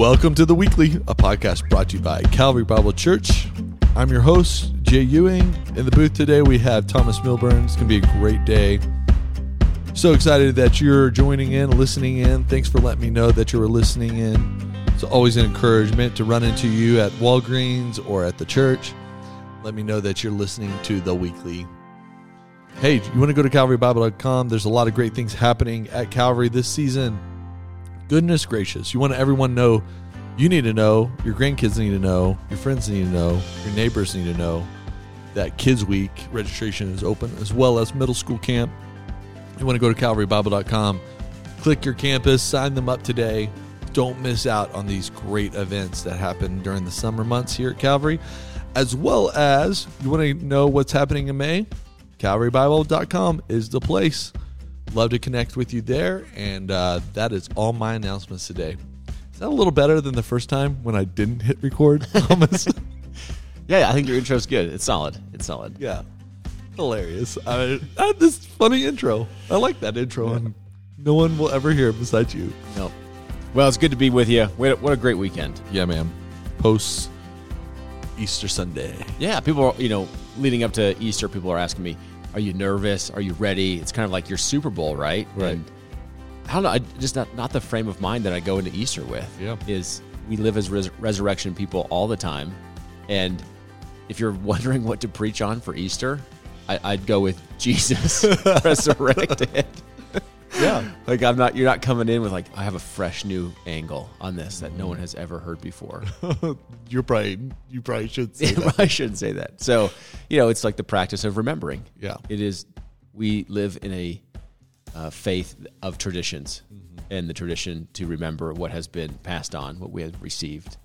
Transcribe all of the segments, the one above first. Welcome to The Weekly, a podcast brought to you by Calvary Bible Church. I'm your host, Jay Ewing. In the booth today, we have Thomas Milburn. It's going to be a great day. So excited that you're joining in, listening in. Thanks for letting me know that you were listening in. It's always an encouragement to run into you at Walgreens or at the church. Let me know that you're listening to The Weekly. Hey, you want to go to calvarybible.com? There's a lot of great things happening at Calvary this season. Goodness gracious, you want everyone to know, you need to know, your grandkids need to know, your friends need to know, your neighbors need to know that Kids Week registration is open, as well as middle school camp. You want to go to calvarybible.com, click your campus, sign them up today. Don't miss out on these great events that happen during the summer months here at Calvary, as well as you want to know what's happening in May, calvarybible.com is the place. Love to connect with you there, and that is all my announcements today. Is that a little better than the first time when I didn't hit record? Yeah, I think your intro's good. It's solid. Yeah. Hilarious. I had this funny intro. I like that intro, and no one will ever hear it besides you. No. Well, it's good to be with you. What a great weekend. Yeah, man. Post-Easter Sunday. Yeah, people are, leading up to Easter, people are asking me, are you nervous? Are you ready? It's kind of like your Super Bowl, right? Right. And I don't know. Just not the frame of mind that I go into Easter with. Yeah. Is we live as resurrection people all the time. And if you're wondering what to preach on for Easter, I'd go with Jesus resurrected. Yeah. Like you're not coming in with I have a fresh new angle on this that no one has ever heard before. You probably should say that. I shouldn't say that. So, it's like the practice of remembering. Yeah. It is, we live in a faith of traditions, and the tradition to remember what has been passed on, what we have received.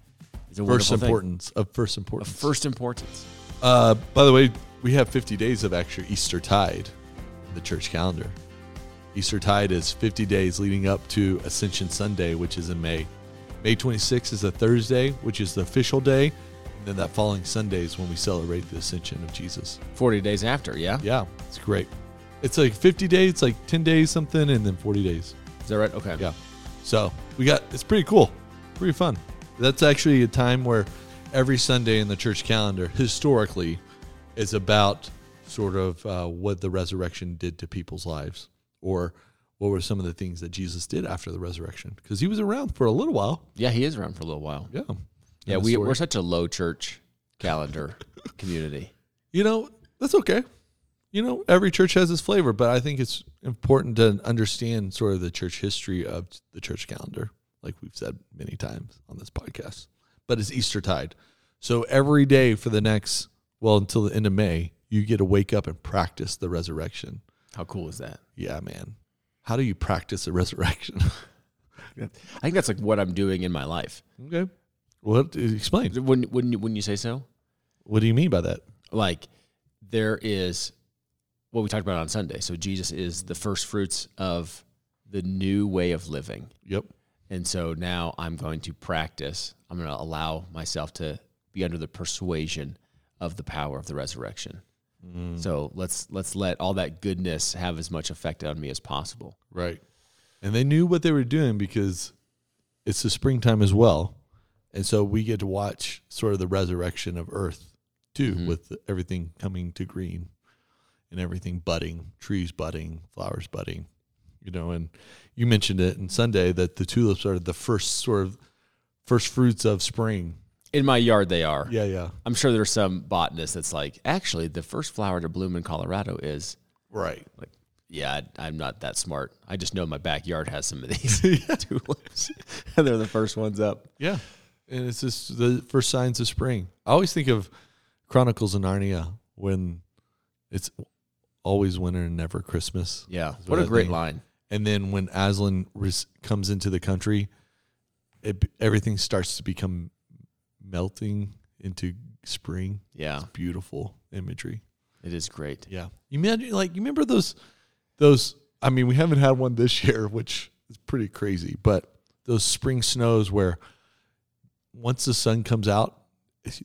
It's a first importance thing. By the way, we have 50 days of actual Eastertide in the church calendar. Eastertide is 50 days leading up to Ascension Sunday, which is in May. May 26th is a Thursday, which is the official day. And then that following Sunday is when we celebrate the Ascension of Jesus. 40 days after, yeah? Yeah, it's great. It's like 50 days, it's like 10 days something, and then 40 days. Is that right? Okay. Yeah. So it's pretty cool, pretty fun. That's actually a time where every Sunday in the church calendar, historically, is about sort of what the resurrection did to people's lives. Or what were some of the things that Jesus did after the resurrection? Because he was around for a little while. Yeah, he is around for a little while. Yeah. Yeah, we're such a low church calendar community. That's okay. Every church has its flavor, but I think it's important to understand sort of the church history of the church calendar, like we've said many times on this podcast. But it's Eastertide. So every day for the next, until the end of May, you get to wake up and practice the resurrection. How cool is that? Yeah, man. How do you practice a resurrection? I think that's like what I'm doing in my life. Okay. Well, explain. Wouldn't you say so? What do you mean by that? Like, there is what we talked about on Sunday. So Jesus is the first fruits of the new way of living. Yep. And so now I'm going to practice. I'm going to allow myself to be under the persuasion of the power of the resurrection. So let's let all that goodness have as much effect on me as possible. Right. And they knew what they were doing because it's the springtime as well. And so we get to watch sort of the resurrection of earth too, with everything coming to green and everything budding, trees budding, flowers budding, and you mentioned it on Sunday that the tulips are the first fruits of spring. In my yard, they are. Yeah, yeah. I'm sure there's some botanist that's like, actually, the first flower to bloom in Colorado is. Right. Like, yeah, I'm not that smart. I just know my backyard has some of these tulips, and they're the first ones up. Yeah, and it's just the first signs of spring. I always think of Chronicles of Narnia when it's always winter and never Christmas. Yeah, what a great line. And then when Aslan comes into the country, everything starts to become melting into spring. Yeah. It's beautiful imagery. It is great. Yeah. You imagine, you remember those, we haven't had one this year, which is pretty crazy, but those spring snows where once the sun comes out,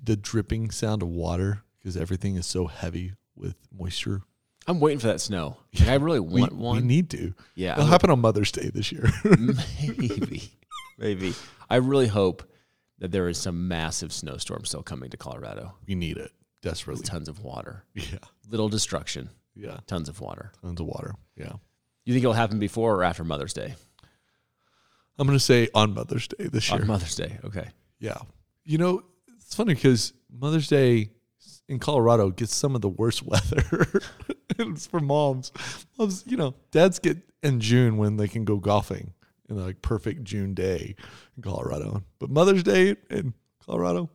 the dripping sound of water, because everything is so heavy with moisture. I'm waiting for that snow. I really want one. We need to. Yeah. It'll happen on Mother's Day this year. Maybe. Maybe. I really hope that there is some massive snowstorm still coming to Colorado. We need it desperately. With tons of water. Yeah. Little destruction. Yeah. Tons of water. Tons of water. Yeah. You think it'll happen before or after Mother's Day? I'm going to say on Mother's Day this year. On Mother's Day. Okay. Yeah. You know, it's funny because Mother's Day in Colorado gets some of the worst weather. It's for moms. Moms, you know, dads get in June when they can go golfing in a like perfect June day in Colorado. But Mother's Day in Colorado,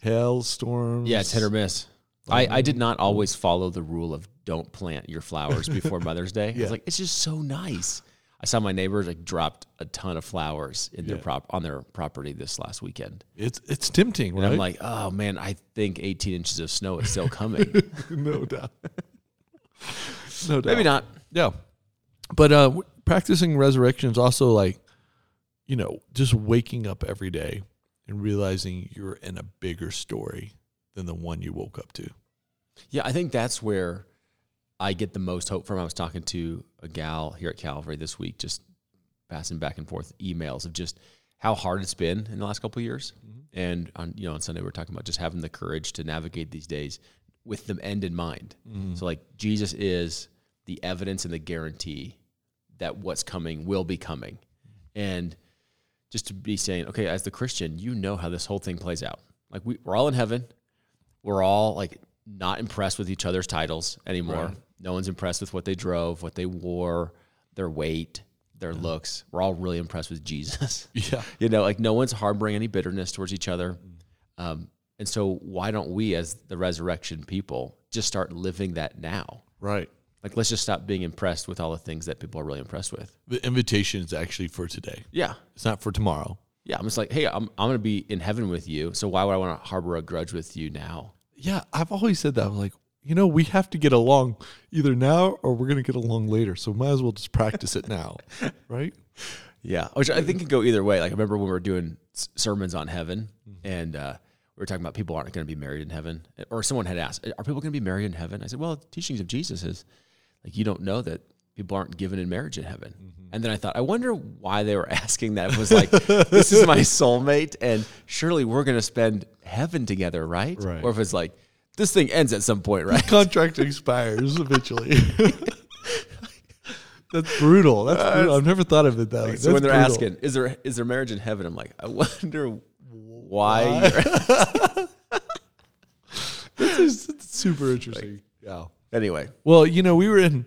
hail, storms. Yeah, it's hit or miss. I did not always follow the rule of don't plant your flowers before Mother's Day. Yeah. I was like, it's just so nice. I saw my neighbors like dropped a ton of flowers in their on their property this last weekend. It's tempting, right? And I'm like, oh man, I think 18 inches of snow is still coming. No doubt. No doubt. Maybe not. Yeah. But practicing resurrection is also like, you know, just waking up every day and realizing you're in a bigger story than the one you woke up to. Yeah, I think that's where I get the most hope from. I was talking to a gal here at Calvary this week, just passing back and forth emails of just how hard it's been in the last couple of years. Mm-hmm. And on Sunday we were talking about just having the courage to navigate these days with the end in mind. Mm-hmm. So like Jesus is the evidence and the guarantee that what's coming will be coming. And just to be saying, okay, as the Christian, you know how this whole thing plays out. Like we're all in heaven. We're all like not impressed with each other's titles anymore. Right. No one's impressed with what they drove, what they wore, their weight, their looks. We're all really impressed with Jesus. Yeah. You know, like no one's harboring any bitterness towards each other. And so why don't we as the resurrection people just start living that now? Right. Like, let's just stop being impressed with all the things that people are really impressed with. The invitation is actually for today. Yeah. It's not for tomorrow. Yeah. I'm just like, hey, I'm going to be in heaven with you, so why would I want to harbor a grudge with you now? Yeah. I've always said that. I'm like, you know, we have to get along either now or we're going to get along later, so might as well just practice it now. Right? Yeah. Which I think can go either way. Like, I remember when we were doing sermons on heaven, and we were talking about people aren't going to be married in heaven. Or someone had asked, are people going to be married in heaven? I said, well, the teachings of Jesus is, like, you don't know that people aren't given in marriage in heaven. Mm-hmm. And then I thought, I wonder why they were asking that. It was like, this is my soulmate, and surely we're going to spend heaven together, right? Or if it's like, this thing ends at some point, right? The contract expires eventually. That's brutal. I've never thought of it that way. So when they're asking, is there marriage in heaven? I'm like, I wonder why you're asking. That's super interesting. Like, yeah. Anyway. Well, you know, we were in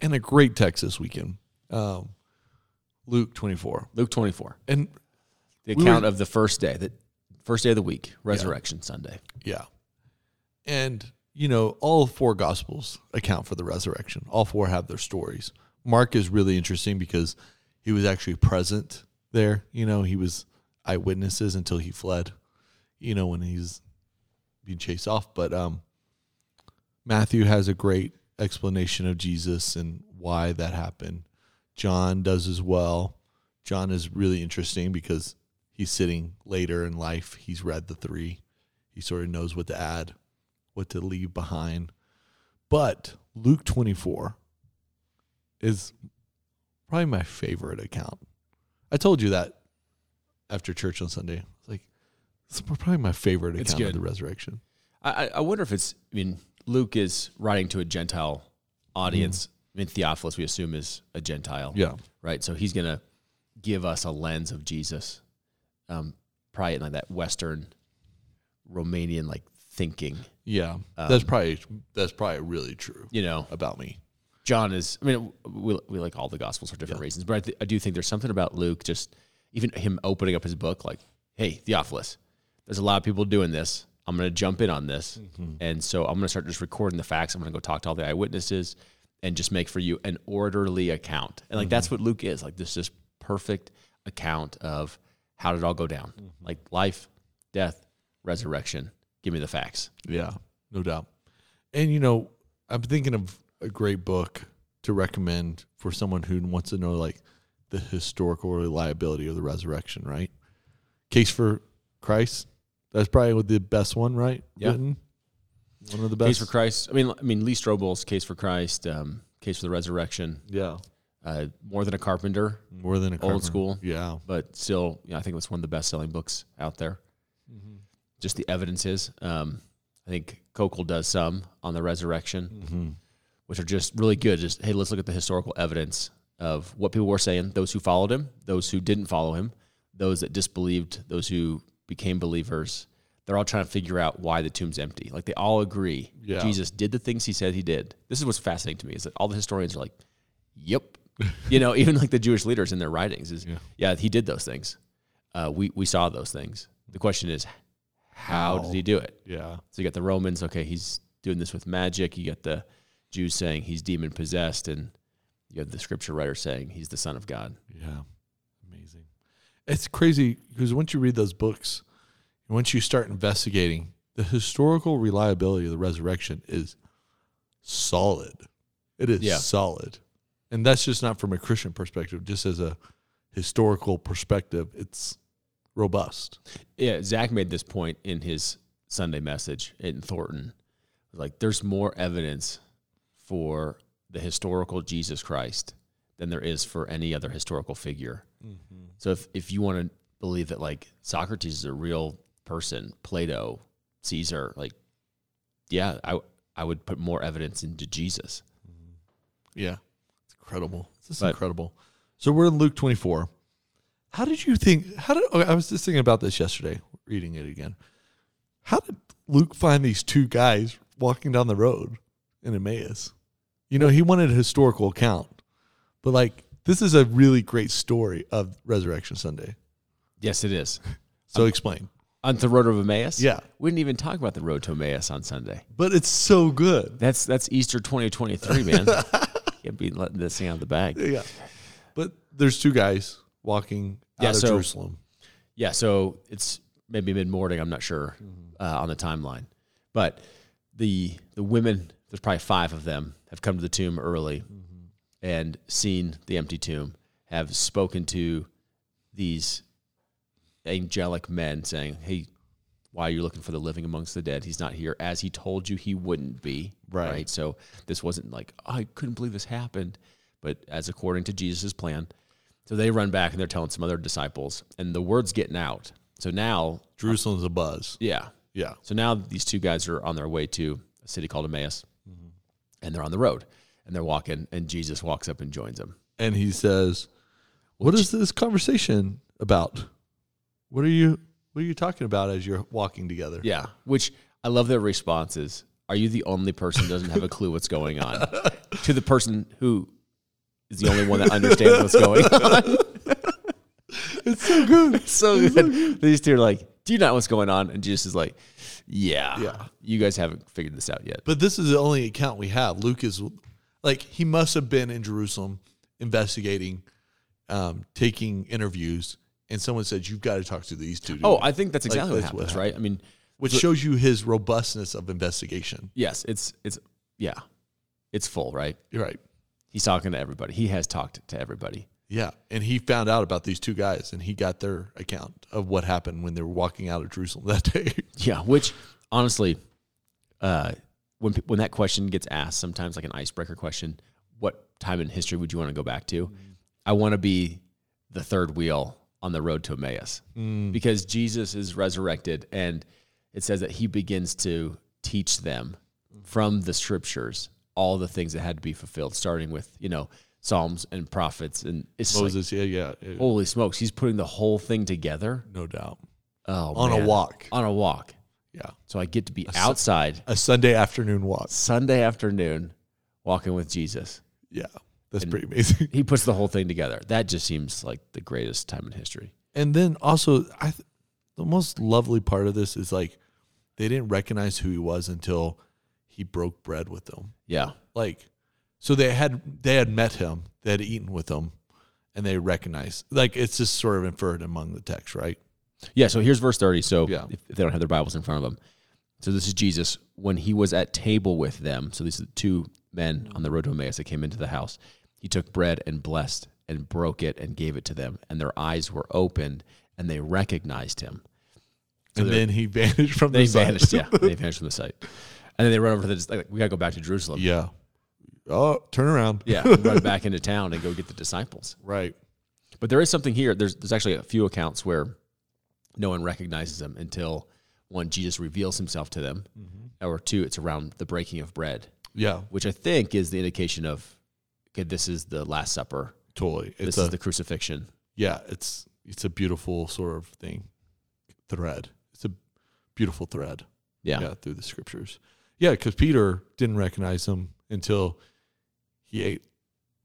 a great text this weekend. Luke 24. And the account of the first day of the week, Resurrection Sunday. Yeah. And, you know, all four Gospels account for the resurrection. All four have their stories. Mark is really interesting because he was actually present there. You know, he was eyewitnesses until he fled, you know, when he's being chased off. But Matthew has a great explanation of Jesus and why that happened. John does as well. John is really interesting because he's sitting later in life. He's read the three. He sort of knows what to add, what to leave behind. But Luke 24 is probably my favorite account. I told you that after church on Sunday. It's like, it's probably my favorite account of the resurrection. I wonder if it's, I mean, Luke is writing to a Gentile audience. Mm-hmm. I mean, Theophilus, we assume, is a Gentile. Yeah. Right? So he's going to give us a lens of Jesus, probably in like that Western Romanian like thinking. Yeah. That's probably really true. You know, about me. John is, I mean, we like all the Gospels for different reasons, but I do think there's something about Luke, just even him opening up his book like, hey, Theophilus, there's a lot of people doing this. I'm going to jump in on this. Mm-hmm. And so I'm going to start just recording the facts. I'm going to go talk to all the eyewitnesses and just make for you an orderly account. And like, that's what Luke is. Like, this is perfect account of how did it all go down? Mm-hmm. Like life, death, resurrection. Give me the facts. Yeah, no doubt. And, you know, I'm thinking of a great book to recommend for someone who wants to know like the historical reliability of the resurrection, right? Case for Christ. That's probably the best one, right? Yeah. Written? One of the best. Case for Christ. I mean, Lee Strobel's Case for Christ, Case for the Resurrection. Yeah. More Than a Carpenter. More Than a Carpenter. Old school. Yeah. But still, you know, I think it was one of the best-selling books out there. Mm-hmm. Just the evidence is. I think Kochel does some on the resurrection, mm-hmm. which are just really good. Just, hey, let's look at the historical evidence of what people were saying, those who followed him, those who didn't follow him, those that disbelieved, those who became believers. They're all trying to figure out why the tomb's empty. Like, they all agree. Yeah. Jesus did the things he said he did. This is what's fascinating to me, is that all the historians are like, yep. You know, even like the Jewish leaders in their writings is, yeah he did those things. We saw those things. The question is, how did he do it? Yeah. So you got the Romans, okay, he's doing this with magic. You got the Jews saying he's demon-possessed, and you have the scripture writer saying he's the Son of God. Yeah. Amazing. It's crazy because once you read those books, once you start investigating, the historical reliability of the resurrection is solid. It is solid. And that's just not from a Christian perspective. Just as a historical perspective, it's robust. Yeah, Zach made this point in his Sunday message in Thornton. Like, there's more evidence for the historical Jesus Christ than there is for any other historical figure. Mm-hmm. So if you want to believe that, like, Socrates is a real person, Plato, Caesar, like, yeah, I would put more evidence into Jesus. Mm-hmm. Yeah. Incredible. This is incredible. So we're in Luke 24. How did you think, I was just thinking about this yesterday, reading it again. How did Luke find these two guys walking down the road in Emmaus? You know, he wanted a historical account, but like, this is a really great story of Resurrection Sunday. Yes, it is. So explain. On the road of Emmaus? Yeah. We didn't even talk about the road to Emmaus on Sunday. But it's so good. That's Easter 2023, man. Can't be letting this thing out of the bag. Yeah. But there's two guys walking out of Jerusalem. Yeah, so it's maybe mid-morning. I'm not sure on the timeline. But the women, there's probably five of them, have come to the tomb early and seen the empty tomb, have spoken to these angelic men saying, hey, why are you looking for the living amongst the dead? He's not here. As he told you, he wouldn't be. Right. So this wasn't like, oh, I couldn't believe this happened, but as according to Jesus' plan. So they run back and they're telling some other disciples, and the word's getting out. So now Jerusalem's abuzz. Yeah. Yeah. So now these two guys are on their way to a city called Emmaus, and they're on the road, and they're walking, and Jesus walks up and joins them. And he says, what is this conversation about? What are you talking about as you're walking together? Yeah, which I love their responses. Are you the only person who doesn't have a clue what's going on? To the person who is the only one that understands what's going on. It's so good. It's so good. These two are like, do you know what's going on? And Jesus is like, yeah, you guys haven't figured this out yet. But this is the only account we have. Luke is like, he must have been in Jerusalem investigating, taking interviews. And someone said, you've got to talk to these two dudes. Oh, I think that's exactly like, what happens, right? I mean, which shows you his robustness of investigation. Yes, it's full, right? You're right. He's talking to everybody. He has talked to everybody. Yeah, and he found out about these two guys, and he got their account of what happened when they were walking out of Jerusalem that day. Yeah, which honestly, when that question gets asked, sometimes like an icebreaker question, what time in history would you want to go back to? I want to be the third wheel on the road to Emmaus, because Jesus is resurrected, and it says that he begins to teach them from the scriptures all the things that had to be fulfilled, starting with, you know, Psalms and prophets and it's Moses. Like, yeah. Holy smokes, he's putting the whole thing together, no doubt. Oh, on man. a walk. Yeah. So I get to be outside a Sunday afternoon walk. Sunday afternoon, walking with Jesus. Yeah. That's pretty amazing. He puts the whole thing together. That just seems like the greatest time in history. And then also, the most lovely part of this is like they didn't recognize who he was until he broke bread with them. Yeah, like so they had met him, they had eaten with him, and they recognized. Like it's just sort of inferred among the text, right? Yeah. So here's verse 30. So if they don't have their Bibles in front of them, so this is Jesus when he was at table with them. So these are the two men on the road to Emmaus that came into the house. He took bread and blessed and broke it and gave it to them, and their eyes were opened, and they recognized him. So and then he vanished from the sight. They vanished from the sight. And then they run over to the disciples, like, we got to go back to Jerusalem. Yeah. oh, turn around. Yeah, run back into town and go get the disciples. Right. But there is something here. There's actually a few accounts where no one recognizes them until, one, Jesus reveals himself to them, mm-hmm. or two, it's around the breaking of bread. Yeah. Which I think is the indication of, okay, this is the Last Supper. Totally. This is the crucifixion. Yeah, it's a beautiful sort of thing. Thread. It's a beautiful thread. Yeah, through the scriptures. Yeah, because Peter didn't recognize him until he ate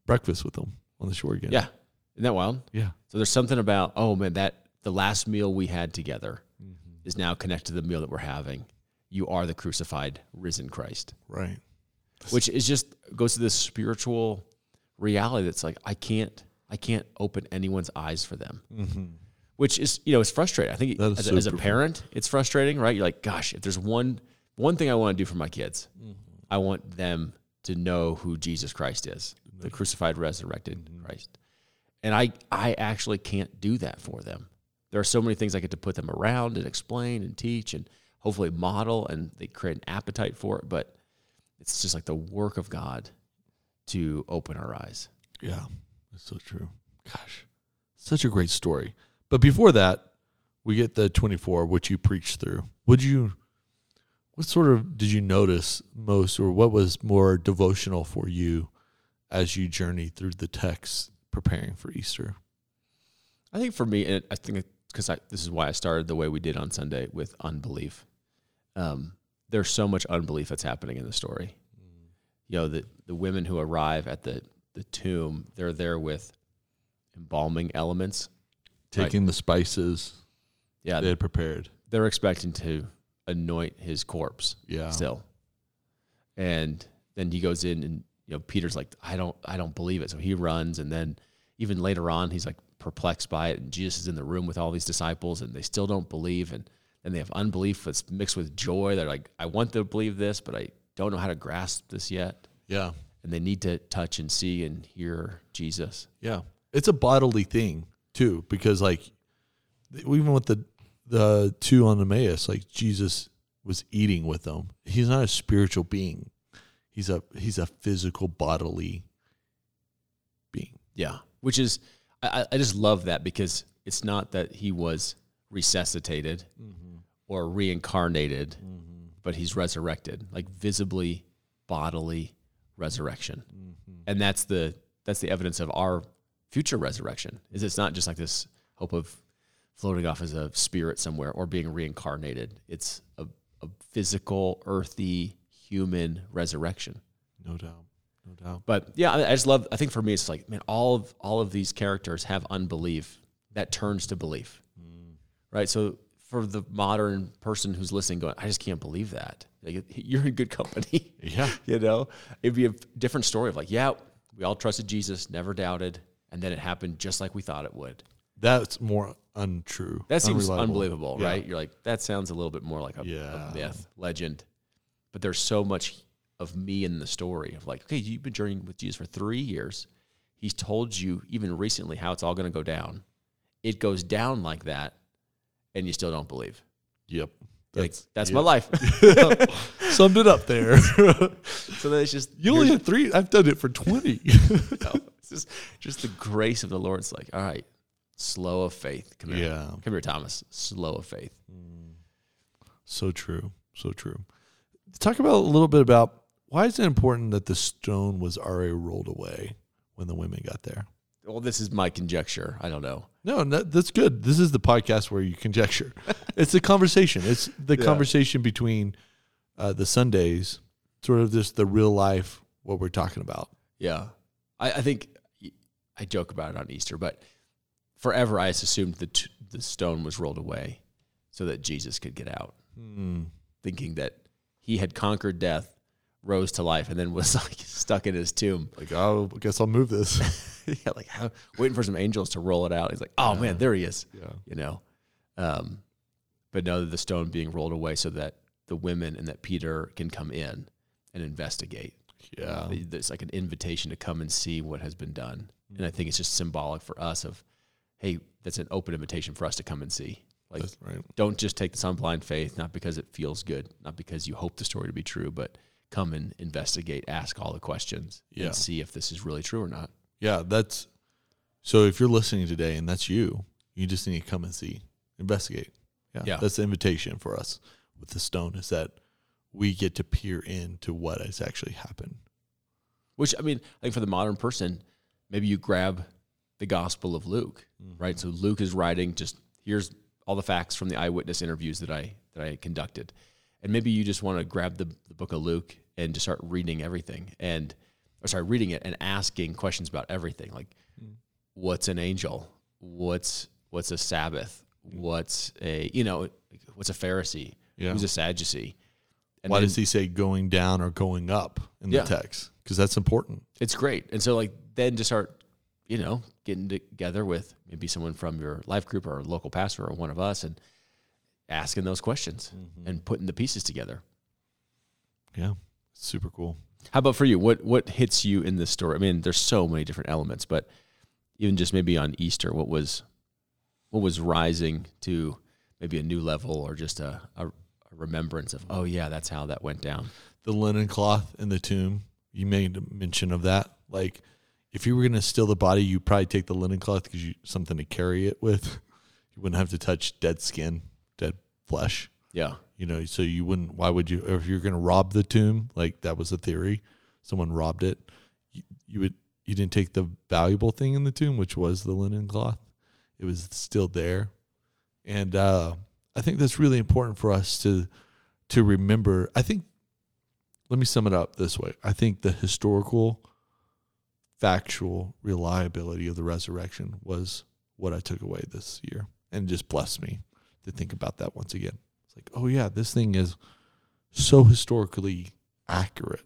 breakfast with them on the shore again. Yeah. Isn't that wild? Yeah. So there's something about, oh man, that the last meal we had together mm-hmm. is now connected to the meal that we're having. You are the crucified, risen Christ. Right. Which is just goes to this spiritual reality that's like, I can't open anyone's eyes for them. Mm-hmm. Which is, it's frustrating. I think as a parent, it's frustrating, right? You're like, gosh, if there's one thing I want to do for my kids, mm-hmm. I want them to know who Jesus Christ is, mm-hmm. the crucified, resurrected mm-hmm. Christ. And I actually can't do that for them. There are so many things I get to put them around and explain and teach and hopefully model, and they create an appetite for it, but it's just like the work of God to open our eyes. Yeah, that's so true. Gosh, such a great story. But before that, we get the 24, which you preached through. What sort of did you notice most, or what was more devotional for you as you journeyed through the text preparing for Easter? I think for me, and I think because this is why I started the way we did on Sunday with unbelief. There's so much unbelief that's happening in the story. Mm. The women who arrive at the tomb, they're there with embalming elements. Taking the spices they had prepared. They're expecting to anoint his corpse still. And then he goes in and, Peter's like, I don't believe it. So he runs. And then even later on, he's like perplexed by it. And Jesus is in the room with all these disciples and they still don't believe. And they have unbelief that's mixed with joy. They're like, I want to believe this, but I don't know how to grasp this yet. Yeah. And they need to touch and see and hear Jesus. Yeah. It's a bodily thing too, because like even with the two on Emmaus, like Jesus was eating with them. He's not a spiritual being. He's a physical bodily being. Yeah. Which is, I just love that, because it's not that he was resuscitated mm-hmm. or reincarnated, mm-hmm. but he's resurrected, like visibly bodily resurrection. Mm-hmm. And that's the evidence of our future resurrection, is it's not just like this hope of floating off as a spirit somewhere or being reincarnated. It's a physical, earthy, human resurrection. No doubt. But yeah, I just love, I think for me, it's like, man, all of these characters have unbelief that turns to belief, right? So for the modern person who's listening going, I just can't believe that. Like, you're in good company. Yeah. It'd be a different story of like, yeah, we all trusted Jesus, never doubted. And then it happened just like we thought it would. That's more untrue. That seems unbelievable, right? Yeah. You're like, that sounds a little bit more like a myth, legend. But there's so much of me in the story of like, okay, you've been journeying with Jesus for 3 years. He's told you even recently how it's all going to go down. It goes down like that, and you still don't believe. Yep. That's my life. Summed it up there. So then it's just... You only had 3. I've done it for 20. It's just the grace of the Lord. It's like, all right, slow of faith. Come here. Yeah. Come here, Thomas. Slow of faith. So true. Talk about a little bit about why is it important that the stone was already rolled away when the women got there? Well, this is my conjecture. I don't know. No, that's good. This is the podcast where you conjecture. It's a conversation. It's the conversation between the Sundays, sort of just the real life, what we're talking about. Yeah. I think I joke about it on Easter, but forever I assumed the stone was rolled away so that Jesus could get out, thinking that he had conquered death, rose to life, and then was like stuck in his tomb. Like, oh, I guess I'll move this. Waiting for some angels to roll it out. He's like, oh man, there he is. Yeah. But no, the stone being rolled away so that the women and that Peter can come in and investigate. Yeah, it's like an invitation to come and see what has been done, and I think it's just symbolic for us of, hey, that's an open invitation for us to come and see. Like, that's right. Don't just take this on blind faith, not because it feels good, not because you hope the story to be true, but come and investigate, ask all the questions, and see if this is really true or not. Yeah, that's, so if you're listening today and that's you, you just need to come and see, investigate. Yeah. That's the invitation for us with the stone, is that we get to peer into what has actually happened. Which, I mean, I think for the modern person, maybe you grab the Gospel of Luke, right? So Luke is writing, just here's all the facts from the eyewitness interviews that I conducted. And maybe you just want to grab the book of Luke and just start reading everything reading it and asking questions about everything. Like, what's an angel? What's a Sabbath? What's a Pharisee? Yeah. Who's a Sadducee? And why does he say going down or going up in the text? Because that's important. It's great. And so, like, then to start, getting together with maybe someone from your life group or a local pastor or one of us and asking those questions and putting the pieces together. Yeah, super cool. How about for you? What hits you in this story? I mean, there's so many different elements, but even just maybe on Easter, what was rising to maybe a new level, or just a remembrance of, oh yeah, that's how that went down. The linen cloth in the tomb, you made mention of that. Like, if you were going to steal the body, you probably take the linen cloth because you something to carry it with. You wouldn't have to touch dead skin, dead flesh. Yeah. So you wouldn't, why would you, or if you're going to rob the tomb, like that was a theory, someone robbed it, you didn't take the valuable thing in the tomb, which was the linen cloth. It was still there. And, I think that's really important for us to remember. I think, let me sum it up this way. I think the historical, factual reliability of the resurrection was what I took away this year, and just blessed me to think about that once again. It's like, oh yeah, this thing is so historically accurate,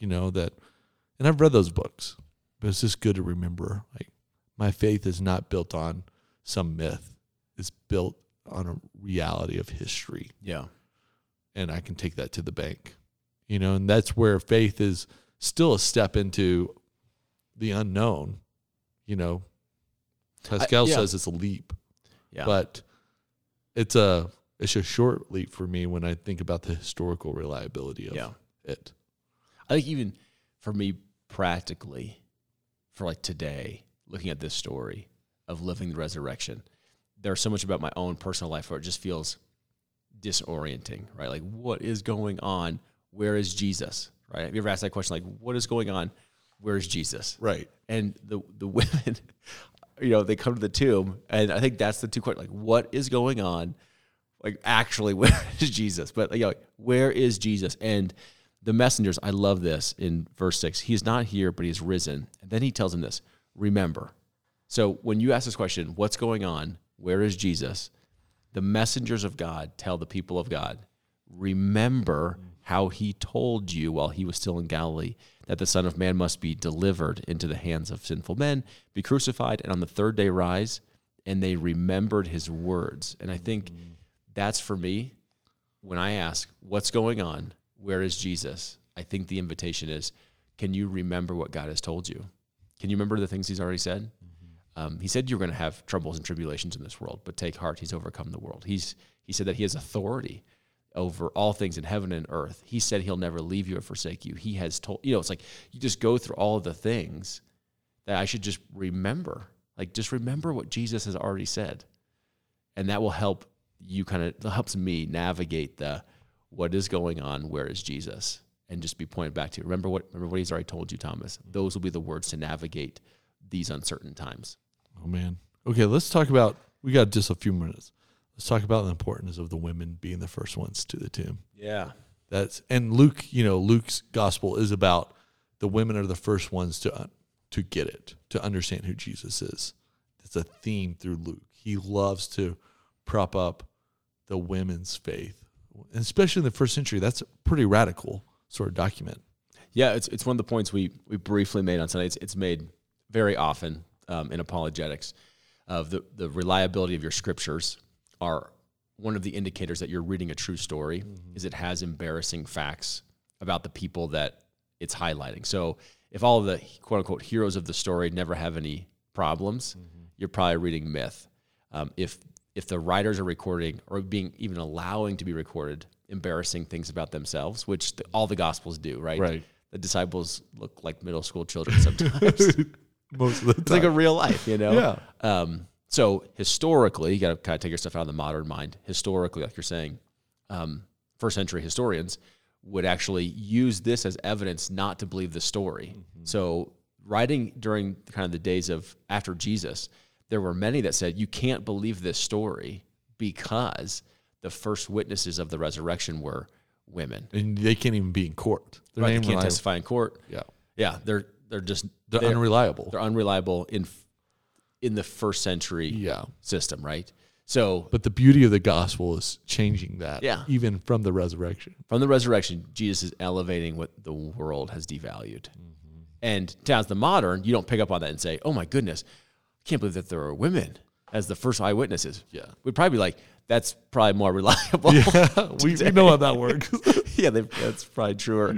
that, and I've read those books, but it's just good to remember, like, my faith is not built on some myth. It's built on a reality of history. Yeah. And I can take that to the bank, and that's where faith is still a step into the unknown. Pascal says it's a leap, but it's a short leap for me when I think about the historical reliability of it. I think even for me practically, for like today, looking at this story of living the resurrection, there's so much about my own personal life where it just feels disorienting, right? Like, what is going on? Where is Jesus, right? Have you ever asked that question? Like, what is going on? Where is Jesus? Right. And the women, they come to the tomb, and I think that's the two questions. Like, what is going on? Like, actually, where is Jesus? But, where is Jesus? And the messengers, I love this in verse 6. He's not here, but he's risen. And then he tells them this, remember. So when you ask this question, what's going on? Where is Jesus? The messengers of God tell the people of God, remember how he told you while he was still in Galilee that the Son of Man must be delivered into the hands of sinful men, be crucified, and on the third day rise. And they remembered his words. And I think that's for me, when I ask, what's going on? Where is Jesus? I think the invitation is, can you remember what God has told you? Can you remember the things he's already said? He said you're going to have troubles and tribulations in this world, but take heart, he's overcome the world. He said that he has authority over all things in heaven and earth. He said he'll never leave you or forsake you. He has told, it's like you just go through all of the things that I should just remember. Like, just remember what Jesus has already said. And that will help you helps me navigate what is going on, where is Jesus? And just be pointed back to, remember what he's already told you, Thomas. Those will be the words to navigate these uncertain times. Oh, man. Okay, let's talk about, we got just a few minutes. Let's talk about the importance of the women being the first ones to the tomb. Yeah. And Luke, Luke's gospel is about the women are the first ones to get it, to understand who Jesus is. It's a theme through Luke. He loves to prop up the women's faith. And especially in the first century, that's a pretty radical sort of document. Yeah, it's one of the points we briefly made on Sunday. It's made very often in apologetics of the reliability of your scriptures. Are one of the indicators that you're reading a true story is it has embarrassing facts about the people that it's highlighting. So if all of the quote-unquote heroes of the story never have any problems, you're probably reading myth. If the writers are recording or being even allowing to be recorded embarrassing things about themselves, which all the Gospels do, right? Right. The disciples look like middle school children sometimes. Most of the time. It's like a real life, you know? Yeah. So historically, you got to kind of take your stuff out of the modern mind. Historically, like you're saying, first century historians would actually use this as evidence not to believe the story. Mm-hmm. So writing during kind of the days of after Jesus, there were many that said, you can't believe this story because the first witnesses of the resurrection were women. And they can't even be in court. Right, they can't testify in court. Yeah. Yeah, they're unreliable. They're unreliable in the first century system, right? So, but the beauty of the gospel is changing that, even from the resurrection. From the resurrection, Jesus is elevating what the world has devalued. Mm-hmm. And as the modern, you don't pick up on that and say, oh my goodness, I can't believe that there are women as the first eyewitnesses. Yeah. We'd probably be like, that's probably more reliable. Yeah, we know how that works. Yeah, that's probably truer.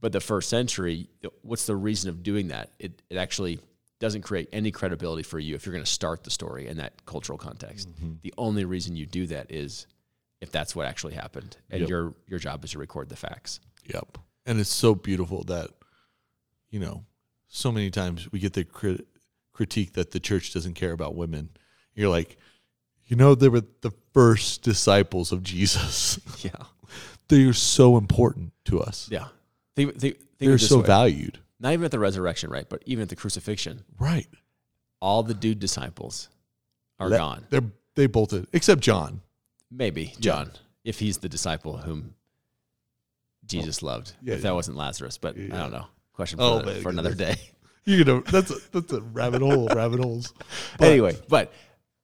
But the first century, what's the reason of doing that? It actually doesn't create any credibility for you if you're going to start the story in that cultural context. Mm-hmm. The only reason you do that is if that's what actually happened, and your job is to record the facts. Yep. And it's so beautiful that, you know, so many times we get the critique that the church doesn't care about women. You're like, you know, they were the first disciples of Jesus. Yeah. They are so important to us. Yeah. They're so valued. Not even at the resurrection, right? But even at the crucifixion. Right. All the dude disciples are gone. They bolted, except John. Maybe John, if he's the disciple whom Jesus loved. Yeah, if that wasn't Lazarus, but I don't know. Question for another day. You know, that's a rabbit hole of rabbit holes. But, anyway, but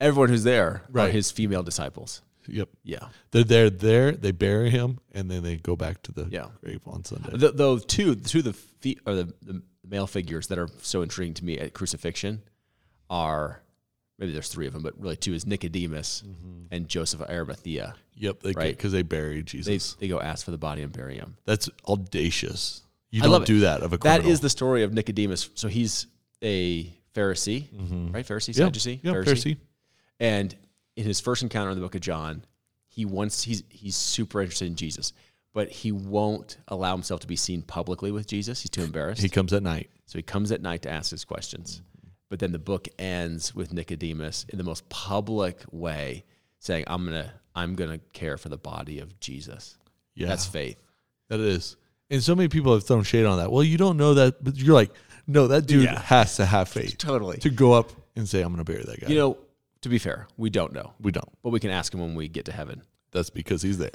everyone who's there are his female disciples. Yep. Yeah. They're there. They bury him, and then they go back to the grave on Sunday. Though the male figures that are so intriguing to me at crucifixion are, maybe there's three of them, but really two is Nicodemus and Joseph of Arimathea. Yep. Because they buried Jesus. They go ask for the body and bury him. That's audacious. You don't do that of a criminal. That is the story of Nicodemus. So he's a Pharisee, right? Pharisee, Sadducee, Pharisee, and in his first encounter in the book of John, he's super interested in Jesus, but he won't allow himself to be seen publicly with Jesus. He's too embarrassed. He comes at night. So he comes at night to ask his questions. Mm-hmm. But then the book ends with Nicodemus in the most public way saying, I'm gonna care for the body of Jesus. Yeah. That's faith. That is. And so many people have thrown shade on that. Well, you don't know that, but you're like, no, that dude has to have faith. Totally. To go up and say, I'm gonna bury that guy. You know, to be fair, we don't know. We don't. But we can ask him when we get to heaven. That's because he's there.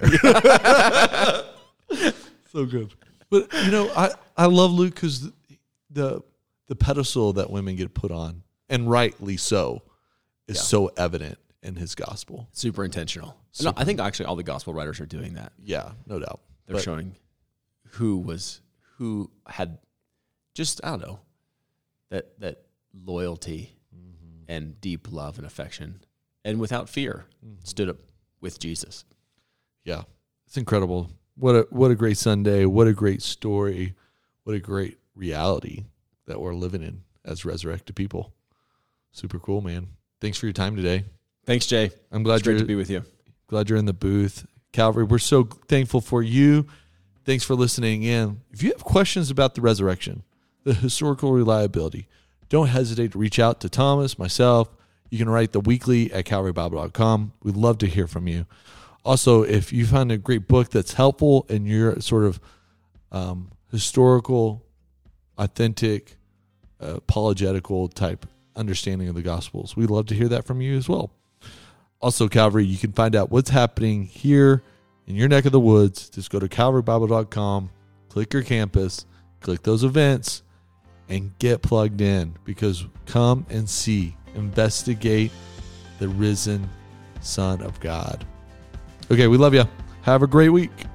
So good. But, you know, I love Luke because the pedestal that women get put on, and rightly so, is so evident in his gospel. Super intentional. Super. No, I think actually all the gospel writers are doing that. Yeah, no doubt. They're showing who had just, I don't know, that loyalty and deep love and affection, and without fear, stood up with Jesus. Yeah, it's incredible. What a great Sunday, what a great story, what a great reality that we're living in as resurrected people. Super cool, man. Thanks for your time today. Thanks, Jay. I'm glad it's great to be with you. Glad you're in the booth. Calvary, we're so thankful for you. Thanks for listening in. If you have questions about the resurrection, the historical reliability, don't hesitate to reach out to Thomas, myself. You can write the weekly at calvarybible.com. We'd love to hear from you. Also, if you find a great book that's helpful and you're sort of historical, authentic, apologetical type understanding of the Gospels, we'd love to hear that from you as well. Also, Calvary, you can find out what's happening here in your neck of the woods. Just go to calvarybible.com, click your campus, click those events, and get plugged in, because come and see, investigate the risen Son of God. Okay, we love you. Have a great week.